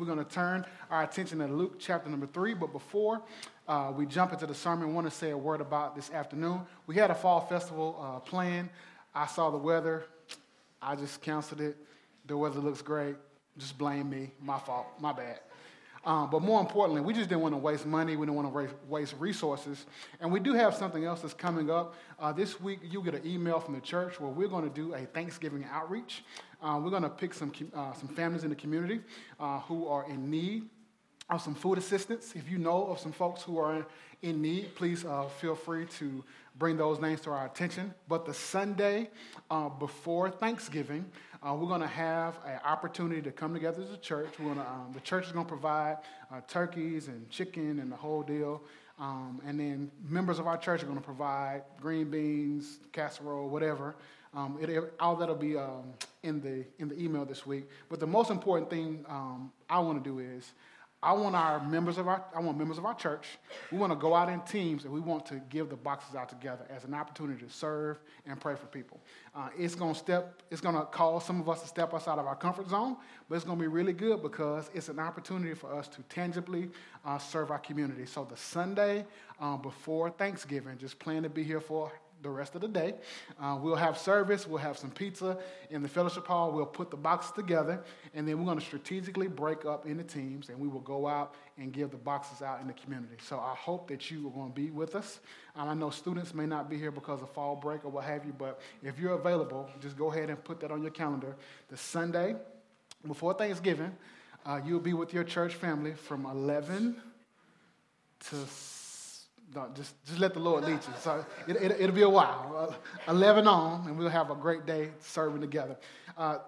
we're going to turn our attention to Luke chapter number 3. But before we jump into the sermon, I want to say a word about this afternoon. We had a fall festival planned. I saw the weather. I just canceled it. The weather looks great. Just blame me. My fault. My bad. But more importantly, we just didn't want to waste money. We didn't want to waste resources. And we do have something else that's coming up. This week, you'll get an email from the church where we're going to do a Thanksgiving outreach. We're going to pick some families in the community who are in need of some food assistance. If you know of some folks who are in need, please feel free to bring those names to our attention. But the Sunday before Thanksgiving, we're going to have an opportunity to come together as a church. We're gonna, the church is going to provide turkeys and chicken and the whole deal. And then members of our church are going to provide green beans, casserole, whatever. All that will be in the email this week. But the most important thing I want to do is I want members of our church. We want to go out in teams, and we want to give the boxes out together as an opportunity to serve and pray for people. It's going to cause some of us to step outside of our comfort zone, but it's going to be really good because it's an opportunity for us to tangibly serve our community. So the Sunday before Thanksgiving, just plan to be here for the rest of the day. We'll have service. We'll have some pizza in the fellowship hall. We'll put the boxes together, and then we're going to strategically break up into teams, and we will go out and give the boxes out in the community. So I hope that you are going to be with us. I know students may not be here because of fall break or what have you, but if you're available, just go ahead and put that on your calendar. The Sunday before Thanksgiving, you'll be with your church family from 11 to 6. No, just let the Lord lead you. So it'll be a while. 11 on, and we'll have a great day serving together.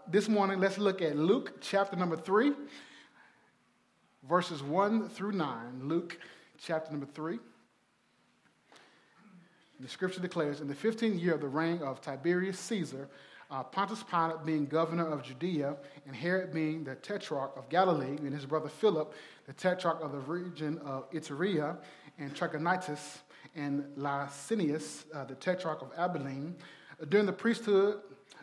This morning, let's look at Luke chapter number 3, verses 1 through 9. Luke chapter number 3. The scripture declares, in the 15th year of the reign of Tiberius Caesar, Pontius Pilate being governor of Judea, and Herod being the tetrarch of Galilee, and his brother Philip, the tetrarch of the region of Iturea, and Trachonitis, and Licinius, the tetrarch of Abilene. During the priesthood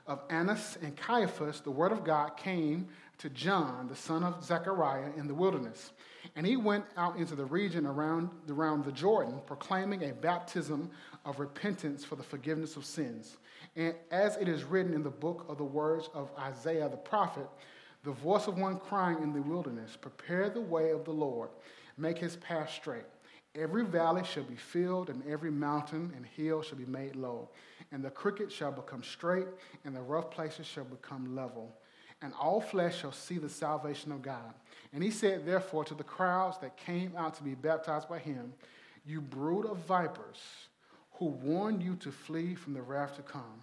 of Annas and Caiaphas, the word of God came to John, the son of Zechariah, in the wilderness. And he went out into the region around the Jordan, proclaiming a baptism of repentance for the forgiveness of sins. And as it is written in the book of the words of Isaiah the prophet, the voice of one crying in the wilderness, prepare the way of the Lord, make his path straight. Every valley shall be filled, and every mountain and hill shall be made low. And the crooked shall become straight, and the rough places shall become level. And all flesh shall see the salvation of God. And he said, therefore, to the crowds that came out to be baptized by him, you brood of vipers, who warned you to flee from the wrath to come.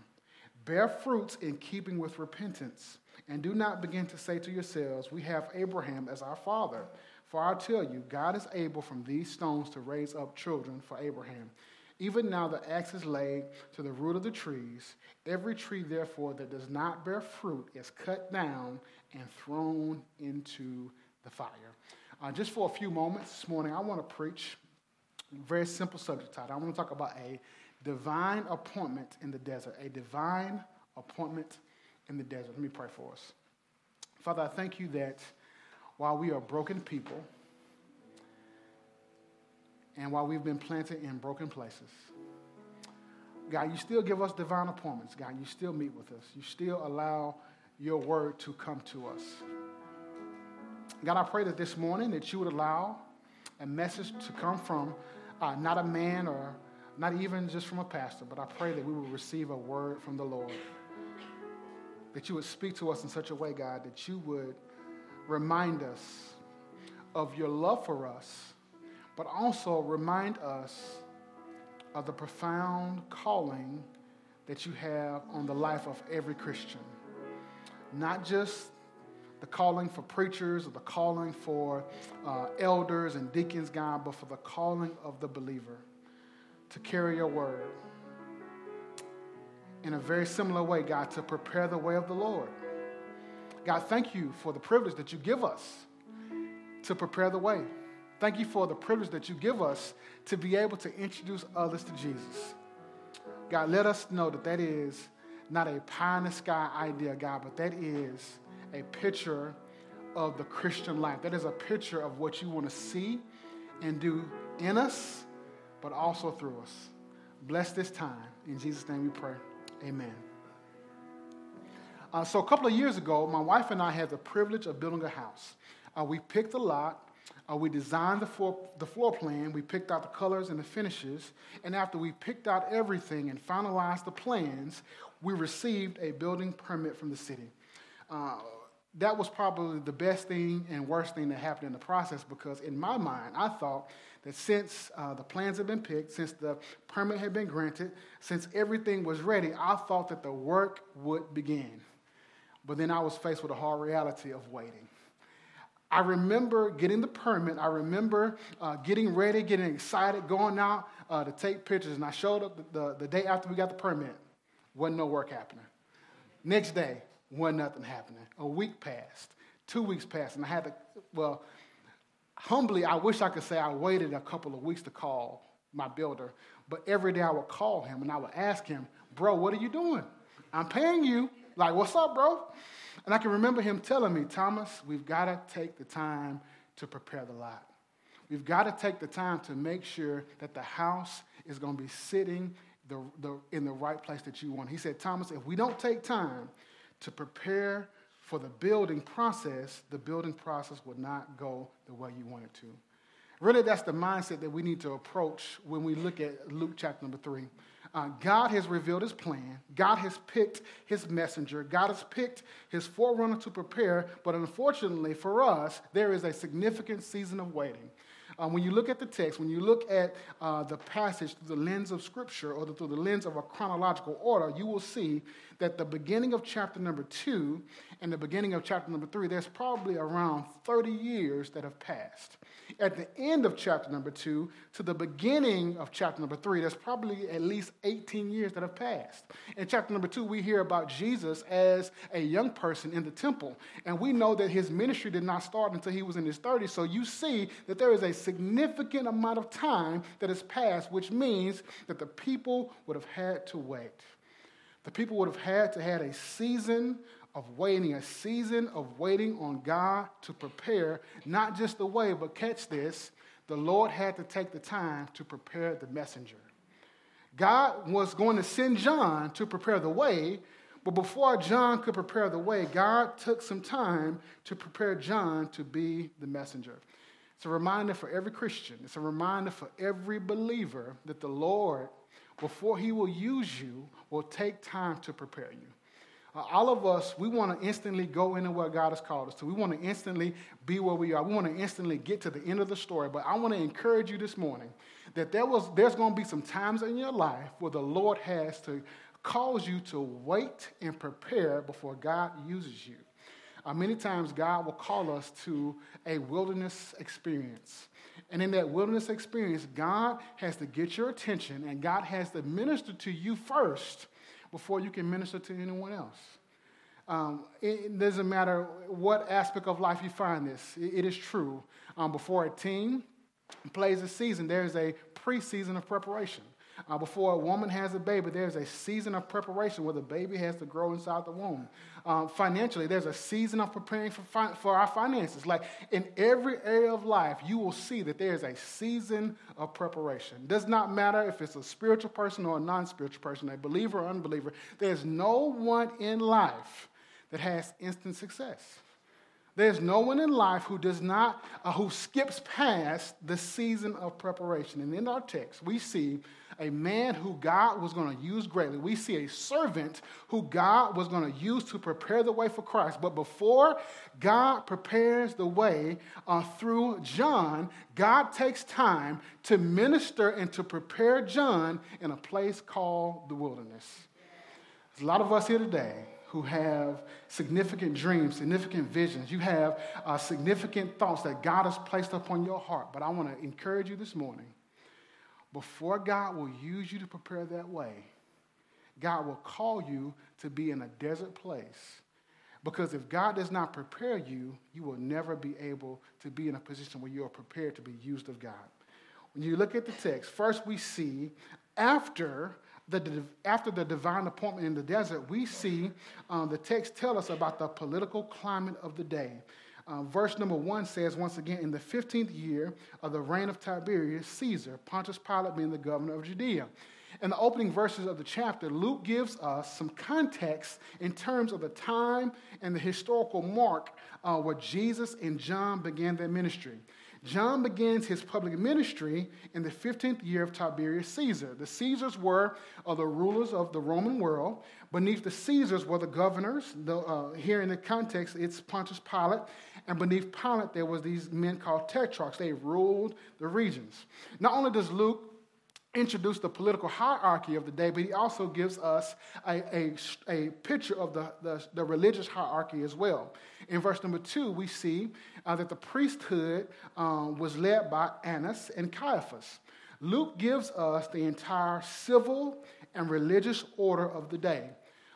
Bear fruits in keeping with repentance, and do not begin to say to yourselves, we have Abraham as our father. For I tell you, God is able from these stones to raise up children for Abraham. Even now the axe is laid to the root of the trees. Every tree, therefore, that does not bear fruit is cut down and thrown into the fire. Just for a few moments this morning, I want to preach a very simple subject title. I want to talk about a divine appointment in the desert. A divine appointment in the desert. Let me pray for us. Father, I thank you that while we are broken people, and while we've been planted in broken places, God, you still give us divine appointments. God, you still meet with us. You still allow your word to come to us. God, I pray that this morning that you would allow a message to come from not a man or not even just from a pastor, but I pray that we will receive a word from the Lord, that you would speak to us in such a way, God, that you would remind us of your love for us, but also remind us of the profound calling that you have on the life of every Christian. Not just the calling for preachers or the calling for elders and deacons, God, but for the calling of the believer to carry your word in a very similar way, God, to prepare the way of the Lord. God, thank you for the privilege that you give us to prepare the way. Thank you for the privilege that you give us to be able to introduce others to Jesus. God, let us know that that is not a pie in the sky idea, God, but that is a picture of the Christian life. That is a picture of what you want to see and do in us, but also through us. Bless this time. In Jesus' name we pray. Amen. So a couple of years ago, my wife and I had the privilege of building a house. We picked a lot. We designed the floor plan. We picked out the colors and the finishes. And after we picked out everything and finalized the plans, we received a building permit from the city. That was probably the best thing and worst thing that happened in the process, because in my mind, I thought that since the plans had been picked, since the permit had been granted, since everything was ready, I thought that the work would begin. But then I was faced with a hard reality of waiting. I remember getting the permit. I remember getting ready, getting excited, going out to take pictures. And I showed up the day after we got the permit. Wasn't no work happening. Next day, wasn't nothing happening. A week passed. 2 weeks passed. And I had to, humbly, I wish I could say I waited a couple of weeks to call my builder. But every day I would call him and I would ask him, bro, what are you doing? I'm paying you. Like, what's up, bro? And I can remember him telling me, Thomas, we've got to take the time to prepare the lot. We've got to take the time to make sure that the house is going to be sitting in the right place that you want. He said, Thomas, if we don't take time to prepare for the building process will not go the way you want it to. Really, that's the mindset that we need to approach when we look at Luke chapter number 3. God has revealed his plan. God has picked his messenger. God has picked his forerunner to prepare. But unfortunately for us, there is a significant season of waiting. When you look at the text, when you look at the passage through the lens of Scripture or through the lens of a chronological order, you will see that the beginning of chapter number 2 and the beginning of chapter number 3, there's probably around 30 years that have passed. At the end of chapter number 2 to the beginning of chapter number 3, there's probably at least 18 years that have passed. In chapter number 2, we hear about Jesus as a young person in the temple, and we know that his ministry did not start until he was in his 30s, so you see that there is a significant amount of time that has passed, which means that the people would have had to wait. The people would have had to have a season of waiting, on God to prepare, not just the way, but catch this, the Lord had to take the time to prepare the messenger. God was going to send John to prepare the way, but before John could prepare the way, God took some time to prepare John to be the messenger. It's a reminder for every Christian. It's a reminder for every believer that the Lord, before he will use you, will take time to prepare you. All of us, we want to instantly go into where God has called us to. We want to instantly be where we are. We want to instantly get to the end of the story. But I want to encourage you this morning that there's going to be some times in your life where the Lord has to cause you to wait and prepare before God uses you. Many times God will call us to a wilderness experience. And in that wilderness experience, God has to get your attention and God has to minister to you first before you can minister to anyone else. It doesn't matter what aspect of life you find this. It is true. Before a team plays a season, there is a preseason of preparation. Before a woman has a baby, there's a season of preparation where the baby has to grow inside the womb. Financially, there's a season of preparing for our finances. Like in every area of life, you will see that there's a season of preparation. It does not matter if it's a spiritual person or a non-spiritual person, a believer or unbeliever. There's no one in life that has instant success. There's no one in life who does not, who skips past the season of preparation. And in our text, we see a man who God was going to use greatly. We see a servant who God was going to use to prepare the way for Christ. But before God prepares the way through John, God takes time to minister and to prepare John in a place called the wilderness. There's a lot of us here today who have significant dreams, significant visions. You have significant thoughts that God has placed upon your heart. But I want to encourage you this morning, before God will use you to prepare that way, God will call you to be in a desert place. Because if God does not prepare you, you will never be able to be in a position where you are prepared to be used of God. When you look at the text, first we see after the divine appointment in the desert, we see the text tell us about the political climate of the day. Verse number 1 says, once again, in the 15th year of the reign of Tiberius Caesar, Pontius Pilate being the governor of Judea. In the opening verses of the chapter, Luke gives us some context in terms of the time and the historical mark where Jesus and John began their ministry. John begins his public ministry in the 15th year of Tiberius Caesar. The Caesars were the rulers of the Roman world. Beneath the Caesars were the governors. Here in the context, it's Pontius Pilate. And beneath Pilate, there was these men called tetrarchs. They ruled the regions. Not only does Luke introduce the political hierarchy of the day, but he also gives us a picture of the religious hierarchy as well. In verse number 2, we see that the priesthood was led by Annas and Caiaphas. Luke gives us the entire civil and religious order of the day.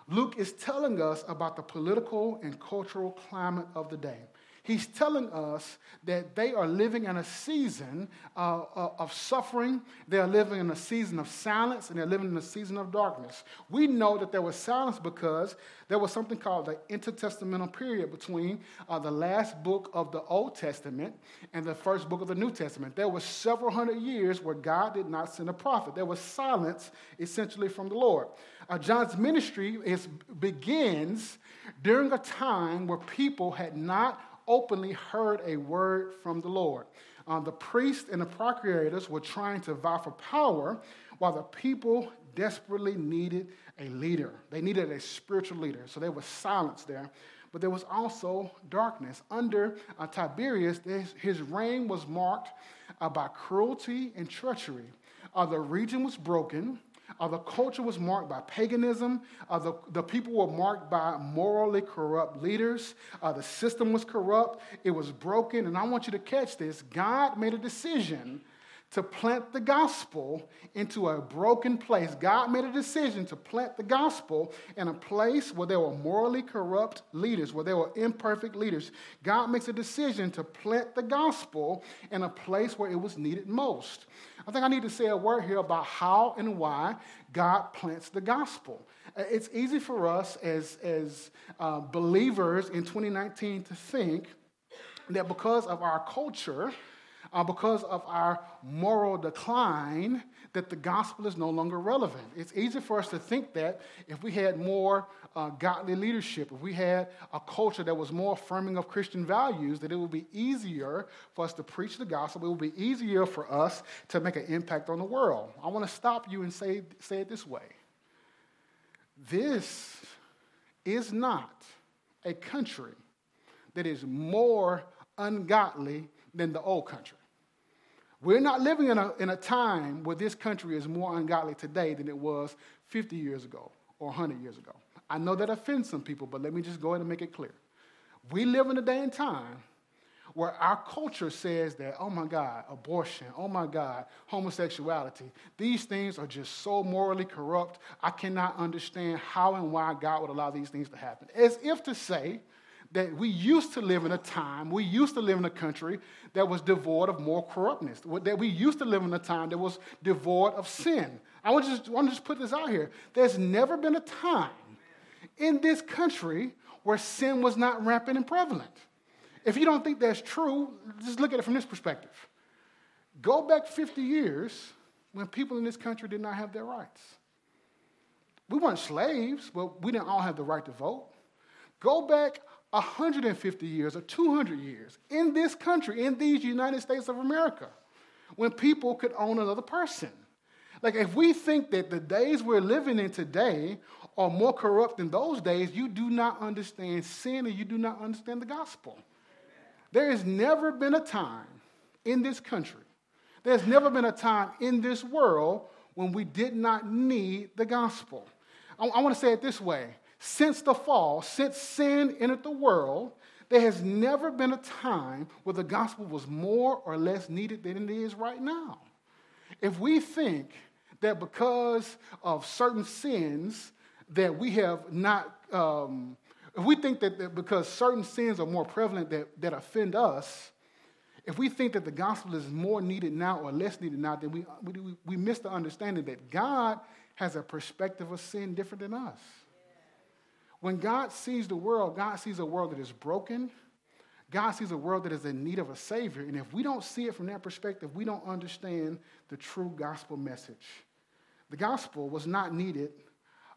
Luke is telling us about the political and cultural climate of the day. He's telling us that they are living in a season of suffering. They are living in a season of silence, and they're living in a season of darkness. We know that there was silence because there was something called the intertestamental period between the last book of the Old Testament and the first book of the New Testament. There was several hundred years where God did not send a prophet. There was silence, essentially, from the Lord. John's ministry begins during a time where people had not openly heard a word from the Lord. The priests and the procurators were trying to vie for power, while the people desperately needed a leader. They needed a spiritual leader, so there was silence there. But there was also darkness. Under Tiberius, his reign was marked by cruelty and treachery. The region was broken. The culture was marked by paganism. The people were marked by morally corrupt leaders. The system was corrupt. It was broken. And I want you to catch this. God made a decision to plant the gospel into a broken place. God made a decision to plant the gospel in a place where there were morally corrupt leaders, where there were imperfect leaders. God makes a decision to plant the gospel in a place where it was needed most. I think I need to say a word here about how and why God plants the gospel. It's easy for us as believers in 2019 to think that because of our culture, because of our moral decline, that the gospel is no longer relevant. It's easy for us to think that if we had more godly leadership, if we had a culture that was more affirming of Christian values, that it would be easier for us to preach the gospel. It would be easier for us to make an impact on the world. I want to stop you and say it this way. This is not a country that is more ungodly than the old country. We're not living in a time where this country is more ungodly today than it was 50 years ago or 100 years ago. I know that offends some people, but let me just go ahead and make it clear. We live in a day and time where our culture says that, oh my God, abortion, oh my God, homosexuality, these things are just so morally corrupt, I cannot understand how and why God would allow these things to happen. As if to say that we used to live in a country that was devoid of moral corruptness, that we used to live in a time that was devoid of sin. I want to just put this out here. There's never been a time in this country where sin was not rampant and prevalent. If you don't think that's true, just look at it from this perspective. Go back 50 years when people in this country did not have their rights. We weren't slaves, but we didn't all have the right to vote. Go back 150 years or 200 years in this country, in these United States of America, when people could own another person. Like, if we think that the days we're living in today are more corrupt than those days, you do not understand sin and you do not understand the gospel. There has never been a time in this country, there's never been a time in this world when we did not need the gospel. I want to say it this way. Since the fall, since sin entered the world, there has never been a time where the gospel was more or less needed than it is right now. If we think that because of certain sins that we have not, if we think that because certain sins are more prevalent that offend us, if we think that the gospel is more needed now or less needed now, then we miss the understanding that God has a perspective of sin different than us. When God sees the world, God sees a world that is broken. God sees a world that is in need of a Savior. And if we don't see it from that perspective, we don't understand the true gospel message. The gospel was not needed.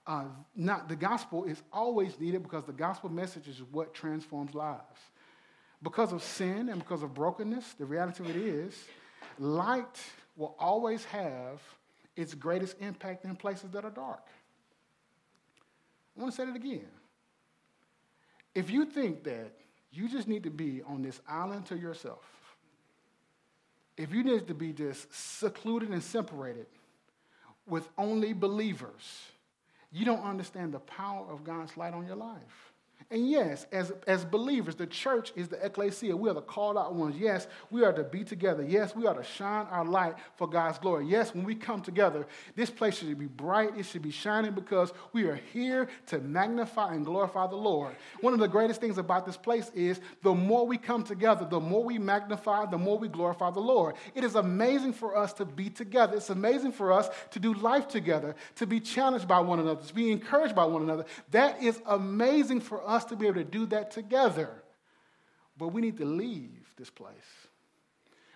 The gospel is always needed because the gospel message is what transforms lives. Because of sin and because of brokenness, the reality of it is, light will always have its greatest impact in places that are dark. I want to say that again. If you think that you just need to be on this island to yourself, if you need to be just secluded and separated with only believers, you don't understand the power of God's light on your life. And yes, as believers, the church is the ecclesia. We are the called out ones. Yes, we are to be together. Yes, we are to shine our light for God's glory. Yes, when we come together, this place should be bright. It should be shining because we are here to magnify and glorify the Lord. One of the greatest things about this place is the more we come together, the more we magnify, the more we glorify the Lord. It is amazing for us to be together. It's amazing for us to do life together, to be challenged by one another, to be encouraged by one another. That is amazing for us to be able to do that together. But we need to leave this place.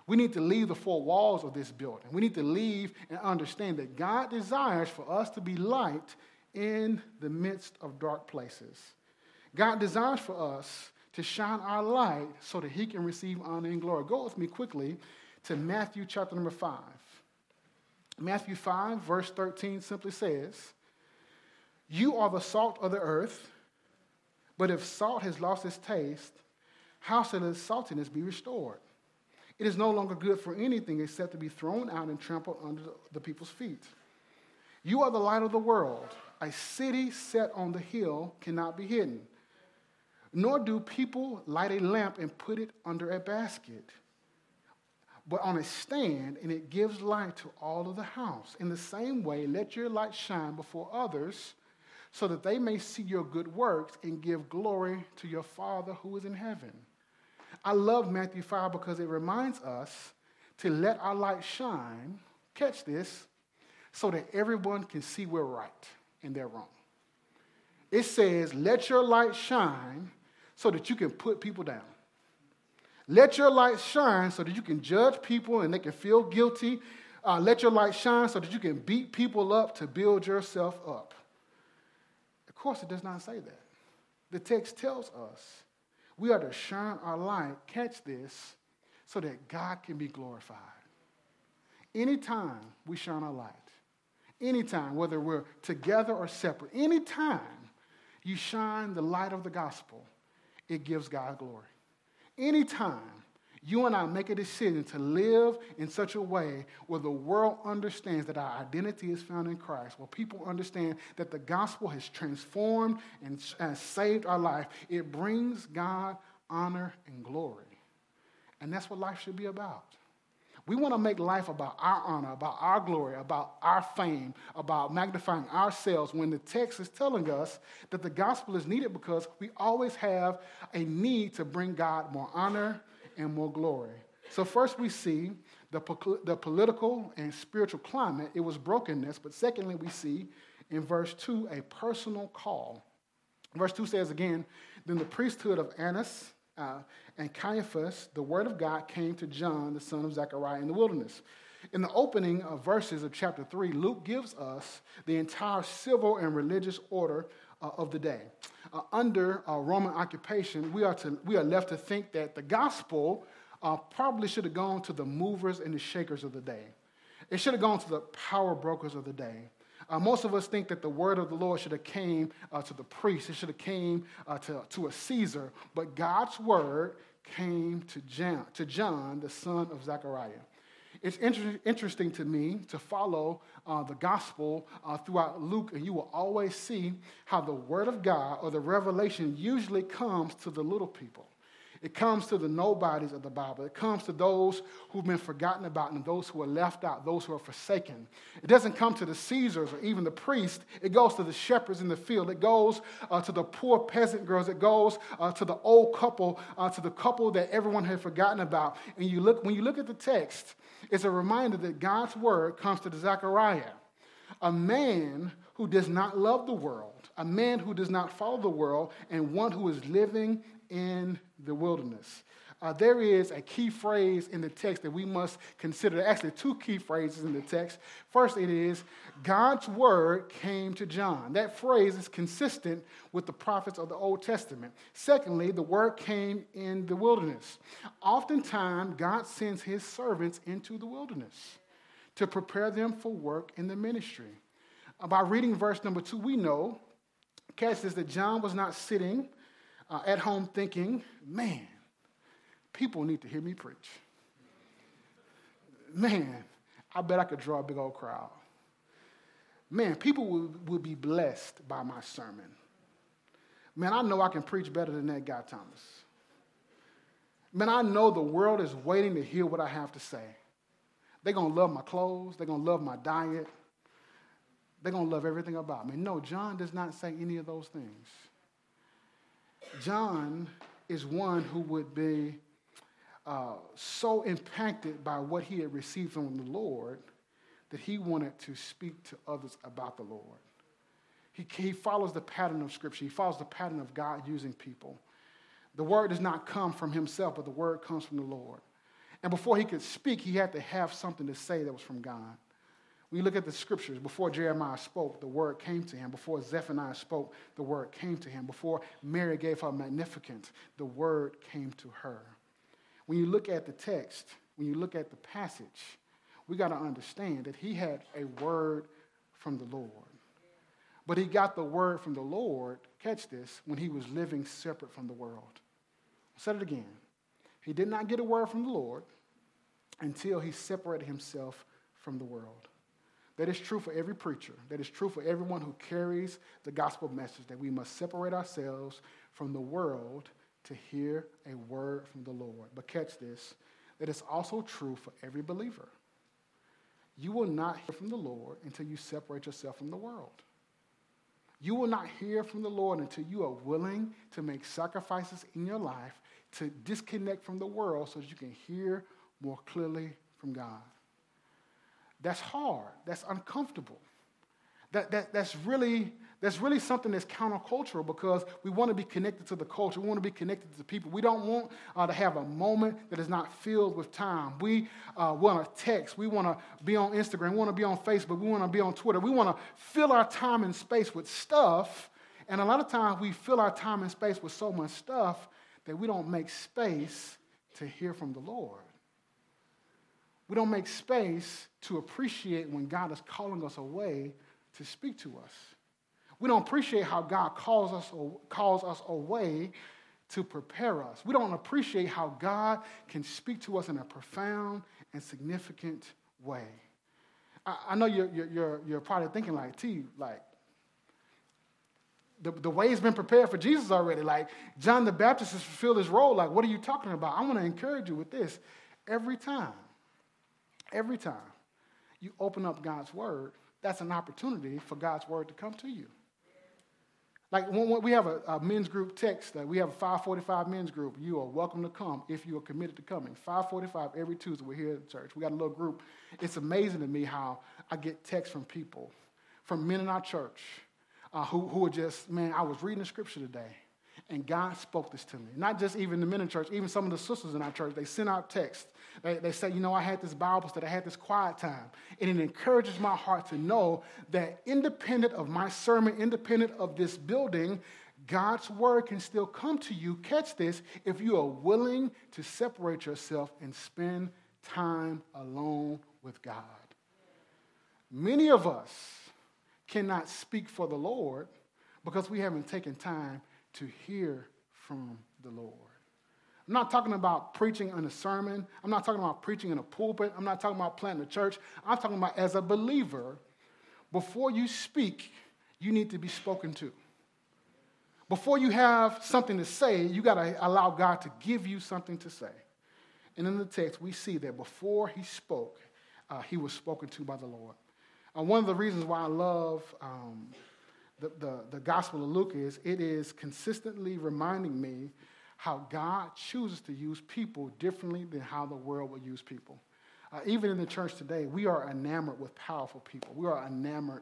We need to leave the four walls of this building. We need to leave and understand that God desires for us to be light in the midst of dark places. God desires for us to shine our light so that he can receive honor and glory. Go with me quickly to Matthew chapter number 5. Matthew 5 verse 13 simply says, "You are the salt of the earth, but if salt has lost its taste, how shall its saltiness be restored? It is no longer good for anything except to be thrown out and trampled under the people's feet. You are the light of the world. A city set on the hill cannot be hidden. Nor do people light a lamp and put it under a basket, but on a stand, and it gives light to all of the house. In the same way, let your light shine before others, so that they may see your good works and give glory to your Father who is in heaven." I love Matthew 5 because it reminds us to let our light shine, catch this, so that everyone can see we're right and they're wrong. It says, let your light shine so that you can put people down. Let your light shine so that you can judge people and they can feel guilty. Let your light shine so that you can beat people up to build yourself up. Of course, it does not say that. The text tells us we are to shine our light, catch this, so that God can be glorified. Anytime we shine our light, anytime, whether we're together or separate, anytime you shine the light of the gospel, it gives God glory. Anytime you and I make a decision to live in such a way where the world understands that our identity is found in Christ, where people understand that the gospel has transformed and has saved our life, it brings God honor and glory. And that's what life should be about. We want to make life about our honor, about our glory, about our fame, about magnifying ourselves, when the text is telling us that the gospel is needed because we always have a need to bring God more honor and more glory. So first we see the political and spiritual climate. It was brokenness. But secondly, we see in verse 2 a personal call. Verse 2 says again, "Then the priesthood of Annas and Caiaphas, the word of God came to John, the son of Zechariah, in the wilderness." In the opening of verses of chapter 3, Luke gives us the entire civil and religious order of the day. Under Roman occupation, we are left to think that the gospel probably should have gone to the movers and the shakers of the day. It should have gone to the power brokers of the day. Most of us think that the word of the Lord should have came to the priests. It should have came to a Caesar. But God's word came to John, the son of Zechariah. It's interesting to me to follow the gospel throughout Luke, and you will always see how the word of God or the revelation usually comes to the little people. It comes to the nobodies of the Bible. It comes to those who've been forgotten about and those who are left out, those who are forsaken. It doesn't come to the Caesars or even the priests. It goes to the shepherds in the field. It goes to the poor peasant girls. It goes to the old couple, to the couple that everyone had forgotten about. And when you look at the text, it's a reminder that God's word comes to Zechariah, a man who does not love the world, a man who does not follow the world, and one who is living in the wilderness. There is a key phrase in the text that we must consider. Actually, two key phrases in the text. First, it is, God's word came to John. That phrase is consistent with the prophets of the Old Testament. Secondly, the word came in the wilderness. Oftentimes, God sends his servants into the wilderness to prepare them for work in the ministry. By reading verse number 2, we know, catch this, that John was not sitting at home thinking, man, people need to hear me preach. Man, I bet I could draw a big old crowd. Man, people will be blessed by my sermon. Man, I know I can preach better than that guy, Thomas. Man, I know the world is waiting to hear what I have to say. They're going to love my clothes. They're going to love my diet. They're going to love everything about me. No, John does not say any of those things. John is one who would be so impacted by what he had received from the Lord that he wanted to speak to others about the Lord. He follows the pattern of Scripture. He follows the pattern of God using people. The word does not come from himself, but the word comes from the Lord. And before he could speak, he had to have something to say that was from God. We look at the Scriptures. Before Jeremiah spoke, the word came to him. Before Zephaniah spoke, the word came to him. Before Mary gave her magnificence, the word came to her. When you look at the text, when you look at the passage, we got to understand that he had a word from the Lord. But he got the word from the Lord, catch this, when he was living separate from the world. I said it again. He did not get a word from the Lord until he separated himself from the world. That is true for every preacher. That is true for everyone who carries the gospel message, that we must separate ourselves from the world to hear a word from the Lord. But catch this, that is also true for every believer. You will not hear from the Lord until you separate yourself from the world. You will not hear from the Lord until you are willing to make sacrifices in your life to disconnect from the world so that you can hear more clearly from God. That's hard. That's uncomfortable. That's really something that's countercultural, because we want to be connected to the culture. We want to be connected to the people. We don't want to have a moment that is not filled with time. We want to text. We want to be on Instagram. We want to be on Facebook. We want to be on Twitter. We want to fill our time and space with stuff. And a lot of times we fill our time and space with so much stuff that we don't make space to hear from the Lord. We don't make space to appreciate when God is calling us away to speak to us. We don't appreciate how God calls us away to prepare us. We don't appreciate how God can speak to us in a profound and significant way. I know you're probably thinking like, T, like, the way's been prepared for Jesus already. Like, John the Baptist has fulfilled his role. Like, what are you talking about? I want to encourage you with this. Every time you open up God's word, that's an opportunity for God's word to come to you. Like, when we have a men's group text. We have a 5:45 men's group. You are welcome to come if you are committed to coming. 5:45 every Tuesday we're here at church. We got a little group. It's amazing to me how I get texts from people, from men in our church, who are just, man, I was reading the Scripture today, and God spoke this to me. Not just even the men in church, even some of the sisters in our church, they send out texts. They say, you know, I had this Bible study, I had this quiet time. And it encourages my heart to know that independent of my sermon, independent of this building, God's word can still come to you, catch this, if you are willing to separate yourself and spend time alone with God. Many of us cannot speak for the Lord because we haven't taken time to hear from the Lord. I'm not talking about preaching in a sermon. I'm not talking about preaching in a pulpit. I'm not talking about planting a church. I'm talking about as a believer, before you speak, you need to be spoken to. Before you have something to say, you got to allow God to give you something to say. And in the text, we see that before he spoke, he was spoken to by the Lord. One of the reasons why I love the Gospel of Luke is it is consistently reminding me how God chooses to use people differently than how the world will use people. Even in the church today, we are enamored with powerful people. We are enamored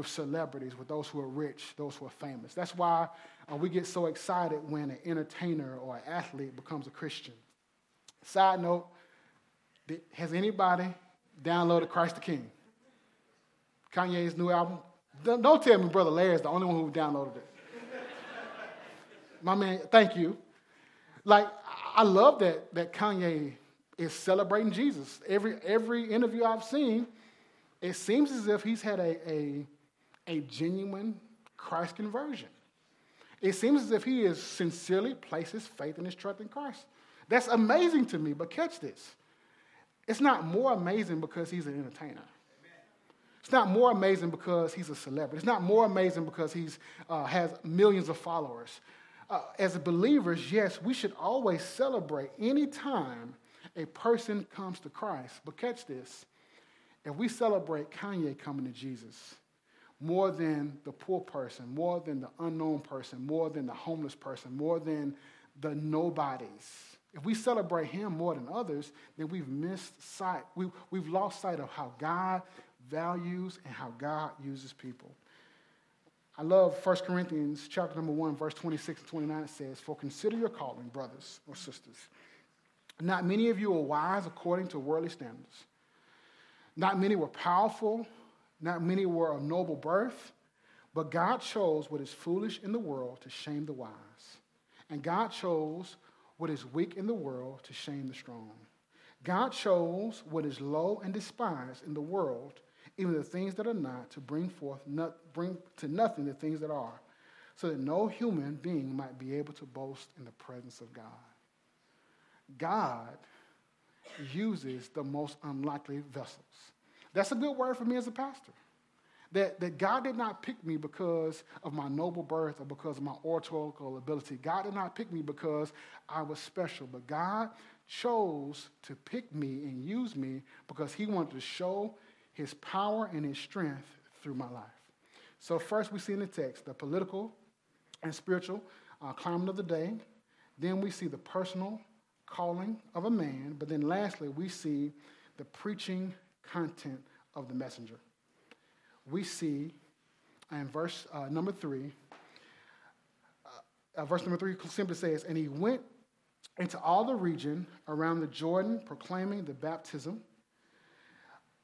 with celebrities, with those who are rich, those who are famous. That's why we get so excited when an entertainer or an athlete becomes a Christian. Side note, has anybody downloaded Christ the King? Kanye's new album? Don't tell me Brother Larry's the only one who downloaded it. My man, thank you. Like, I love that Kanye is celebrating Jesus. Every interview I've seen, it seems as if he's had a genuine Christ conversion. It seems as if he is sincerely placed his faith and his trust in Christ. That's amazing to me, but catch this. It's not more amazing because he's an entertainer. Amen. It's not more amazing because he's a celebrity. It's not more amazing because he has millions of followers. As believers, yes, we should always celebrate any time a person comes to Christ. But catch this. If we celebrate Kanye coming to Jesus more than the poor person, more than the unknown person, more than the homeless person, more than the nobodies, if we celebrate him more than others, then we've missed sight. We've lost sight of how God values and how God uses people. I love 1 Corinthians chapter number 1, verse 26 and 29. It says, "For consider your calling, brothers or sisters. Not many of you are wise according to worldly standards. Not many were powerful. Not many were of noble birth. But God chose what is foolish in the world to shame the wise. And God chose what is weak in the world to shame the strong. God chose what is low and despised in the world, even the things that are not, to bring to nothing the things that are, so that no human being might be able to boast in the presence of God." God uses the most unlikely vessels. That's a good word for me as a pastor. That God did not pick me because of my noble birth or because of my oratorical ability. God did not pick me because I was special. But God chose to pick me and use me because he wanted to show his power and his strength through my life. So first we see in the text the political and spiritual climate of the day. Then we see the personal calling of a man. But then lastly, we see the preaching content of the messenger. We see in verse number 3 simply says, "And he went into all the region around the Jordan, proclaiming the baptism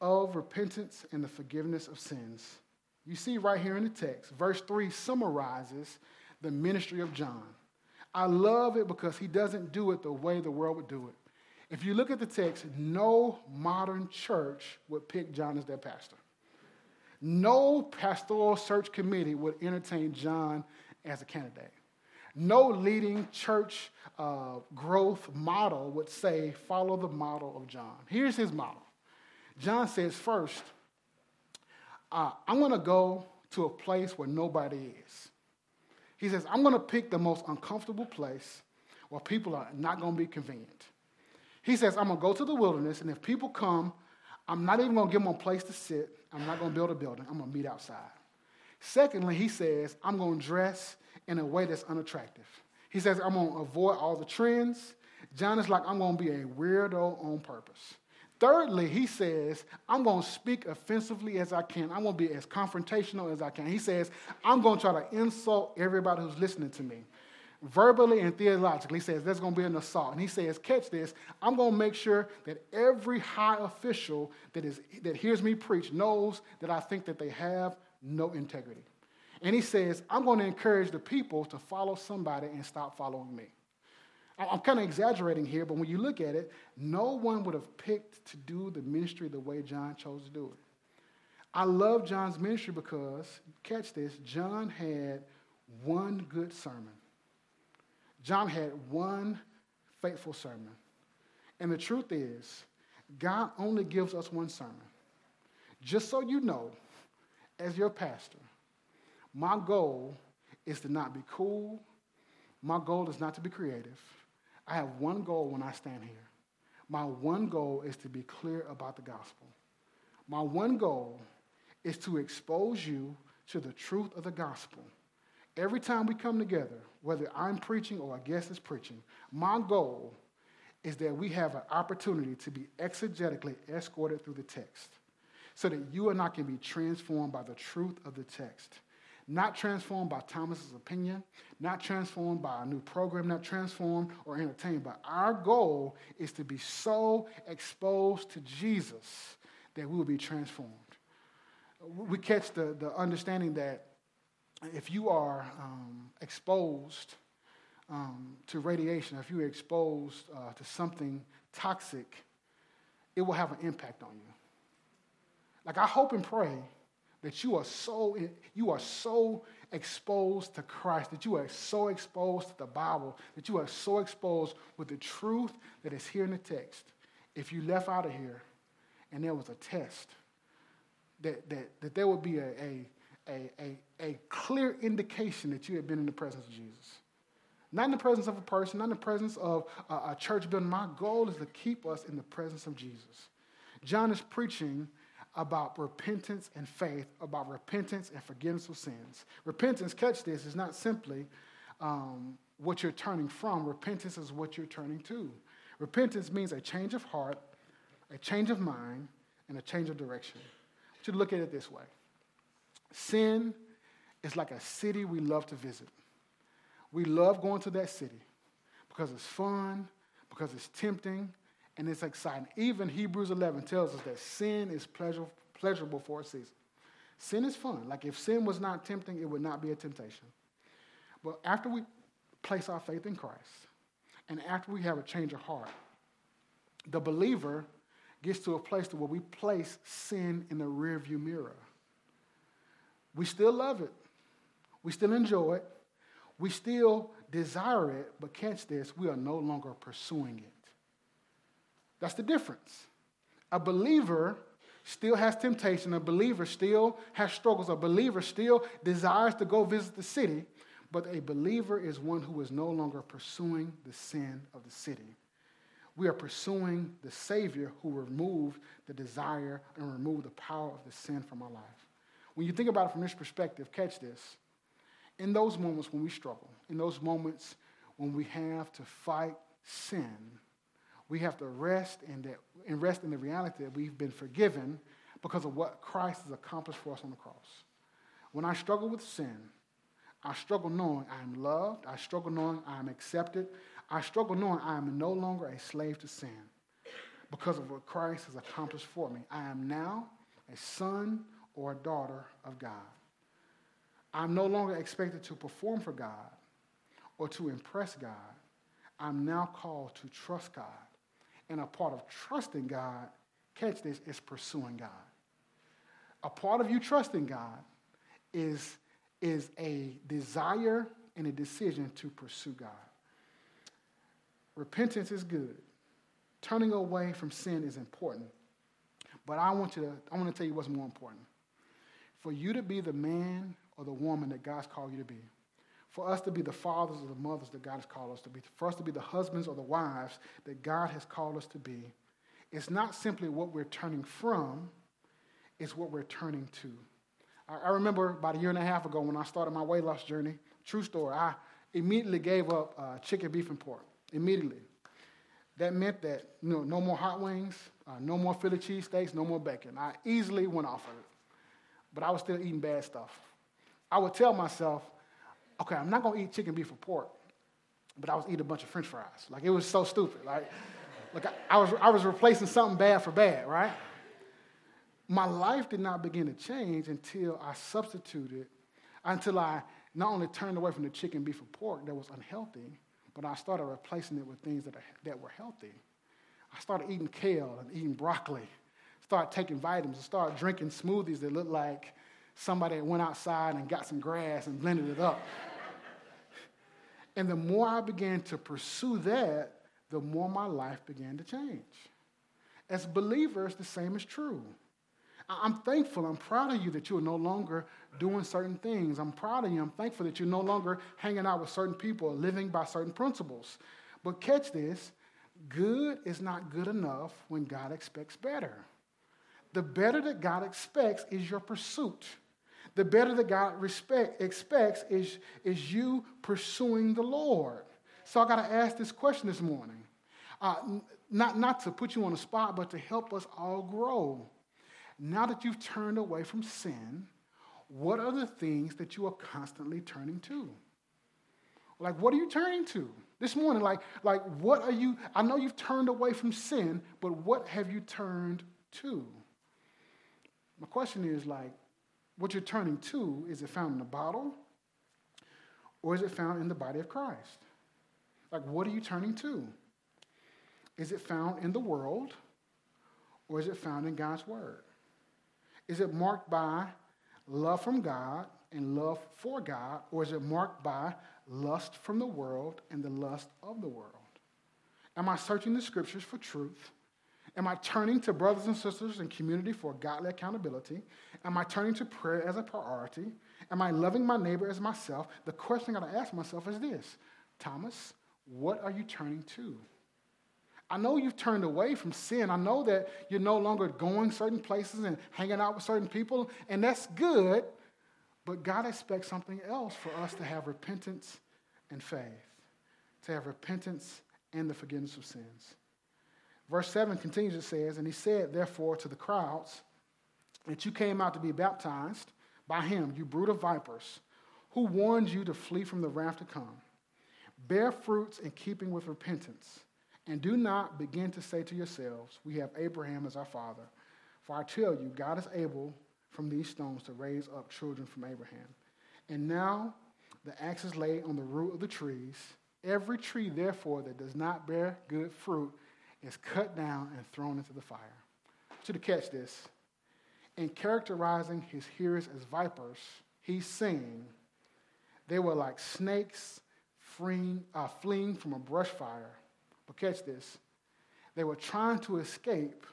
of repentance and the forgiveness of sins." You see right here in the text, verse 3 summarizes the ministry of John. I love it because he doesn't do it the way the world would do it. If you look at the text, no modern church would pick John as their pastor. No pastoral search committee would entertain John as a candidate. No leading church growth model would say, follow the model of John. Here's his model. John says, first, I'm going to go to a place where nobody is. He says, I'm going to pick the most uncomfortable place where people are not going to be convenient. He says, I'm going to go to the wilderness, and if people come, I'm not even going to give them a place to sit. I'm not going to build a building. I'm going to meet outside. Secondly, he says, I'm going to dress in a way that's unattractive. He says, I'm going to avoid all the trends. John is like, I'm going to be a weirdo on purpose. Thirdly, he says, I'm going to speak offensively as I can. I'm going to be as confrontational as I can. He says, I'm going to try to insult everybody who's listening to me. Verbally and theologically, he says, there's going to be an assault. And he says, catch this, I'm going to make sure that every high official that hears me preach knows that I think that they have no integrity. And he says, I'm going to encourage the people to follow somebody and stop following me. I'm kind of exaggerating here, but when you look at it, no one would have picked to do the ministry the way John chose to do it. I love John's ministry because, catch this, John had one good sermon. John had one faithful sermon. And the truth is, God only gives us one sermon. Just so you know, as your pastor, my goal is to not be cool. My goal is not to be creative. I have one goal when I stand here. My one goal is to be clear about the gospel. My one goal is to expose you to the truth of the gospel. Every time we come together, whether I'm preaching or a guest is preaching, my goal is that we have an opportunity to be exegetically escorted through the text. so that you and I can be transformed by the truth of the text. Not transformed by Thomas's opinion, not transformed by a new program, not transformed or entertained, but our goal is to be so exposed to Jesus that we will be transformed. We catch the understanding that if you are exposed to radiation, if you're exposed to something toxic, it will have an impact on you. Like, I hope and pray that you are so exposed to Christ, that you are so exposed to the Bible, that you are so exposed with the truth that is here in the text. If you left out of here and there was a test, that there would be a clear indication that you had been in the presence of Jesus. Not in the presence of a person, not in the presence of a church building. My goal is to keep us in the presence of Jesus. John is preaching about repentance and faith, about repentance and forgiveness of sins. Repentance, catch this, is not simply what you're turning from. Repentance is what you're turning to. Repentance means a change of heart, a change of mind, and a change of direction. You should look at it this way. Sin is like a city we love to visit. We love going to that city because it's fun, because it's tempting, and it's exciting. Even Hebrews 11 tells us that sin is pleasurable for a season. Sin is fun. Like, if sin was not tempting, it would not be a temptation. But after we place our faith in Christ, and after we have a change of heart, the believer gets to a place to where we place sin in the rearview mirror. We still love it. We still enjoy it. We still desire it, but catch this, we are no longer pursuing it. That's the difference. A believer still has temptation. A believer still has struggles. A believer still desires to go visit the city, but a believer is one who is no longer pursuing the sin of the city. We are pursuing the Savior who removed the desire and removed the power of the sin from our life. When you think about it from this perspective, catch this. In those moments when we struggle, in those moments when we have to fight sin, we have to rest in that and rest in the reality that we've been forgiven because of what Christ has accomplished for us on the cross. When I struggle with sin, I struggle knowing I am loved. I struggle knowing I am accepted. I struggle knowing I am no longer a slave to sin because of what Christ has accomplished for me. I am now a son or a daughter of God. I'm no longer expected to perform for God or to impress God. I'm now called to trust God. And a part of trusting God, catch this, is pursuing God. A part of you trusting God is a desire and a decision to pursue God. Repentance is good. Turning away from sin is important. But I want to tell you what's more important. For you to be the man or the woman that God's called you to be, for us to be the fathers or the mothers that God has called us to be, for us to be the husbands or the wives that God has called us to be, it's not simply what we're turning from, it's what we're turning to. I remember about a year and a half ago when I started my weight loss journey, true story, I immediately gave up chicken, beef, and pork, immediately. That meant that no more hot wings, no more Philly cheesesteaks, no more bacon. I easily went off of it, but I was still eating bad stuff. I would tell myself, okay, I'm not going to eat chicken, beef, or pork, but I was eating a bunch of french fries. Like, it was so stupid. Like I was replacing something bad for bad, right? My life did not begin to change until I substituted, until I not only turned away from the chicken, beef, or pork that was unhealthy, but I started replacing it with things that were healthy. I started eating kale and eating broccoli, started taking vitamins, and started drinking smoothies that looked like somebody went outside and got some grass and blended it up. And the more I began to pursue that, the more my life began to change. As believers, the same is true. I'm thankful. I'm proud of you that you are no longer doing certain things. I'm proud of you. I'm thankful that you're no longer hanging out with certain people or living by certain principles. But catch this, good is not good enough when God expects better. The better that God expects is your pursuit. The better that God expects is you pursuing the Lord. So I got to ask this question this morning, not to put you on the spot, but to help us all grow. now that you've turned away from sin, what are the things that you are constantly turning to? Like, what are you turning to? This morning, like what are you, I know you've turned away from sin, but what have you turned to? My question is, like, what you're turning to, is it found in the bottle or is it found in the body of Christ? Like, what are you turning to? Is it found in the world or is it found in God's word? Is it marked by love from God and love for God, or is it marked by lust from the world and the lust of the world? Am I searching the scriptures for truth? Am I turning to brothers and sisters and community for godly accountability? Am I turning to prayer as a priority? Am I loving my neighbor as myself? The question I gotta ask myself is this: Thomas, what are you turning to? I know you've turned away from sin. I know that you're no longer going certain places and hanging out with certain people, and that's good. But God expects something else for us to have repentance and faith, to have repentance and the forgiveness of sins. Verse 7 continues, it says, and he said, therefore, to the crowds, that you came out to be baptized by him, you brood of vipers, who warned you to flee from the wrath to come. Bear fruits in keeping with repentance, and do not begin to say to yourselves, we have Abraham as our father. For I tell you, God is able from these stones to raise up children from Abraham. And now the axe is laid on the root of the trees. Every tree, therefore, that does not bear good fruit is cut down and thrown into the fire. I want you to catch this. In characterizing his hearers as vipers, he's saying they were like snakes fleeing from a brush fire. But catch this. They were trying to escape,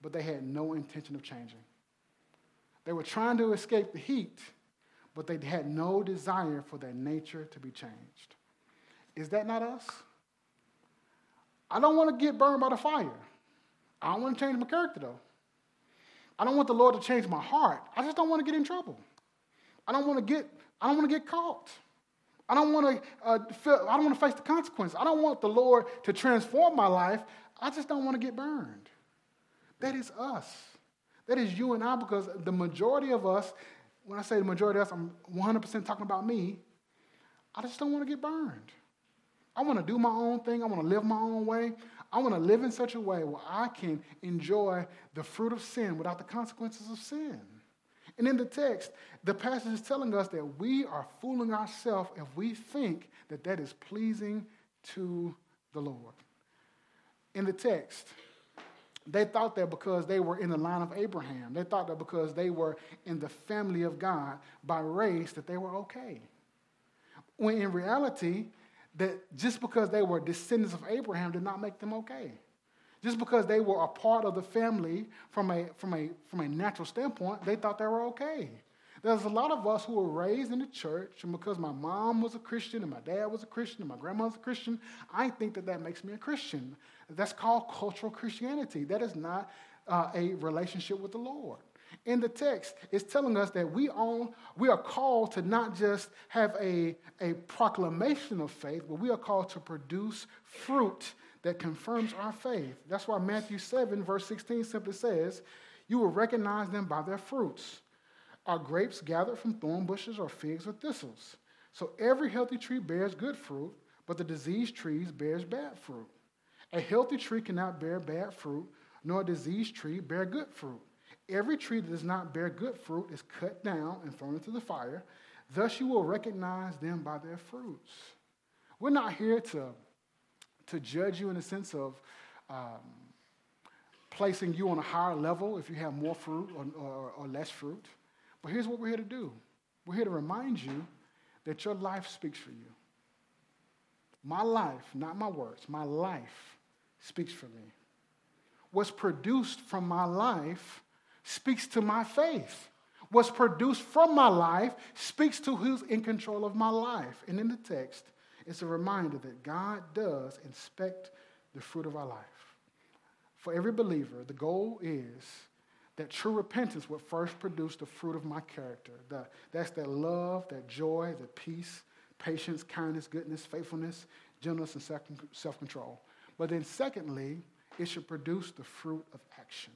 but they had no intention of changing. They were trying to escape the heat, but they had no desire for their nature to be changed. Is that not us? I don't want to get burned by the fire. I don't want to change my character, though. I don't want the Lord to change my heart. I just don't want to get in trouble. I don't want to get caught. I don't want to face the consequence. I don't want the Lord to transform my life. I just don't want to get burned. That is us. That is you and I, because the majority of us, when I say the majority of us, I'm 100% talking about me, I just don't want to get burned. I want to do my own thing. I want to live my own way. I want to live in such a way where I can enjoy the fruit of sin without the consequences of sin. And in the text, the passage is telling us that we are fooling ourselves if we think that that is pleasing to the Lord. In the text, they thought that because they were in the line of Abraham, they thought that because they were in the family of God by race, that they were okay. When in reality, that just because they were descendants of Abraham did not make them okay. Just because they were a part of the family from a natural standpoint, they thought they were okay. There's a lot of us who were raised in the church, and because my mom was a Christian and my dad was a Christian and my grandma was a Christian, I think that makes me a Christian. That's called cultural Christianity. That is not a relationship with the Lord. In the text, it's telling us that we are called to not just have a proclamation of faith, but we are called to produce fruit that confirms our faith. That's why Matthew 7, verse 16 simply says, you will recognize them by their fruits. Are grapes gathered from thorn bushes or figs or thistles? So every healthy tree bears good fruit, but the diseased trees bears bad fruit. A healthy tree cannot bear bad fruit, nor a diseased tree bear good fruit. Every tree that does not bear good fruit is cut down and thrown into the fire. Thus you will recognize them by their fruits. We're not here to judge you in the sense of placing you on a higher level if you have more fruit or less fruit. But here's what we're here to do. We're here to remind you that your life speaks for you. My life, not my words, my life speaks for me. What's produced from my life speaks to my faith. What's produced from my life speaks to who's in control of my life. And in the text, it's a reminder that God does inspect the fruit of our life. For every believer, the goal is that true repentance will first produce the fruit of my character. That's that love, that joy, that peace, patience, kindness, goodness, faithfulness, gentleness, and self-control. But then secondly, it should produce the fruit of action.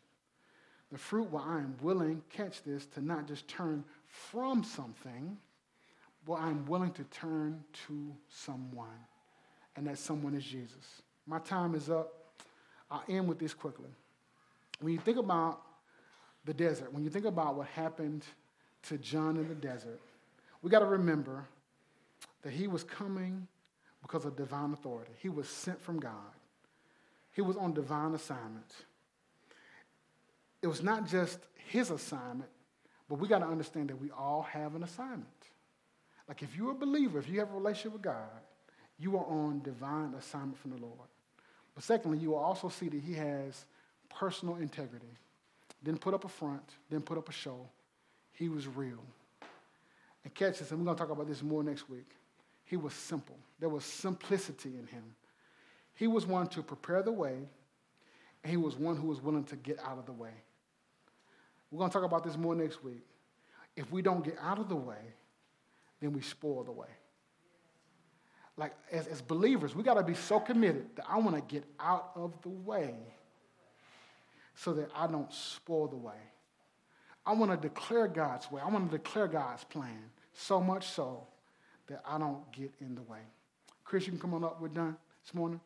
The fruit where I am willing, catch this, to not just turn from something, but I'm willing to turn to someone. And that someone is Jesus. My time is up. I'll end with this quickly. When you think about the desert, when you think about what happened to John in the desert, we got to remember that he was coming because of divine authority. He was sent from God. He was on divine assignment. It was not just his assignment, but we got to understand that we all have an assignment. Like if you're a believer, if you have a relationship with God, you are on divine assignment from the Lord. But secondly, you will also see that he has personal integrity. Didn't put up a front, didn't put up a show. He was real. And catch this, and we're going to talk about this more next week. He was simple. There was simplicity in him. He was one to prepare the way, and he was one who was willing to get out of the way. We're going to talk about this more next week. If we don't get out of the way, then we spoil the way. Like, as believers, we got to be so committed that I want to get out of the way so that I don't spoil the way. I want to declare God's way. I want to declare God's plan, so much so that I don't get in the way. Chris, you can come on up. We're done this morning.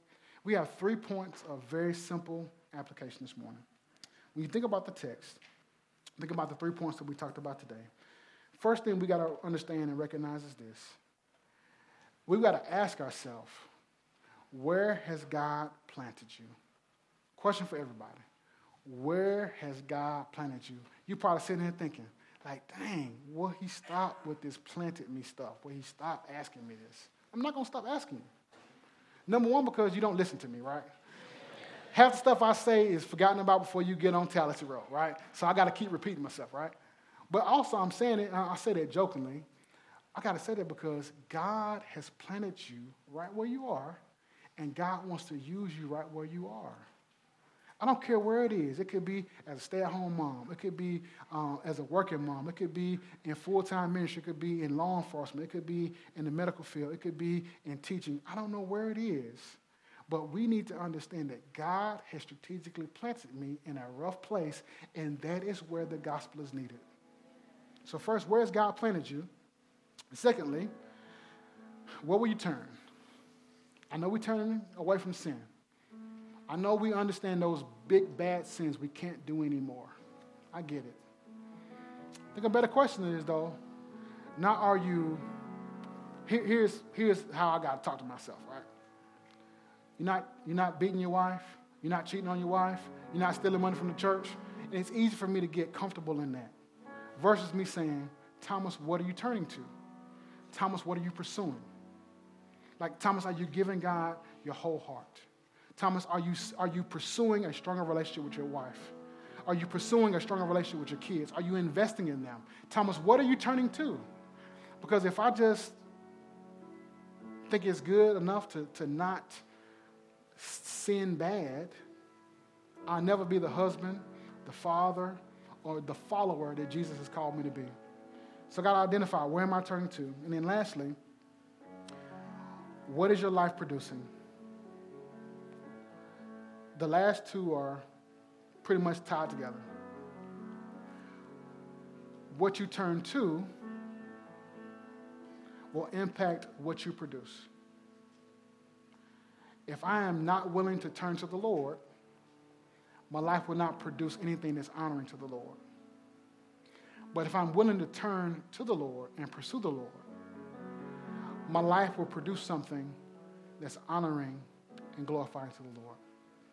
We have 3 points of very simple application this morning. When you think about the text, think about the 3 points that we talked about today. First thing we got to understand and recognize is this. We've got to ask ourselves, where has God planted you? Question for everybody. Where has God planted you? You're probably sitting here thinking, like, dang, will he stop with this planted me stuff? Will he stop asking me this? I'm not going to stop asking you. Number one, because you don't listen to me, right? Half the stuff I say is forgotten about before you get on Tality Road, right? So I got to keep repeating myself, right? But also I'm saying it, and I say that jokingly, I got to say that because God has planted you right where you are, and God wants to use you right where you are. I don't care where it is. It could be as a stay-at-home mom. It could be as a working mom. It could be in full-time ministry. It could be in law enforcement. It could be in the medical field. It could be in teaching. I don't know where it is, but we need to understand that God has strategically planted me in a rough place, and that is where the gospel is needed. So first, where has God planted you? Secondly, where will you turn? I know we're turning away from sin. I know we understand those big, bad sins we can't do anymore. I get it. I think a better question is, though, not are you, here's how I got to talk to myself, right? You're not beating your wife. You're not cheating on your wife. You're not stealing money from the church. And it's easy for me to get comfortable in that versus me saying, Thomas, what are you turning to? Thomas, what are you pursuing? Like, Thomas, are you giving God your whole heart? Thomas, are you pursuing a stronger relationship with your wife? Are you pursuing a stronger relationship with your kids? Are you investing in them? Thomas, what are you turning to? Because if I just think it's good enough to not sin bad, I'll never be the husband, the father, or the follower that Jesus has called me to be. So I got to identify, where am I turning to? And then lastly, what is your life producing? The last two are pretty much tied together. What you turn to will impact what you produce. If I am not willing to turn to the Lord, my life will not produce anything that's honoring to the Lord. But if I'm willing to turn to the Lord and pursue the Lord, my life will produce something that's honoring and glorifying to the Lord.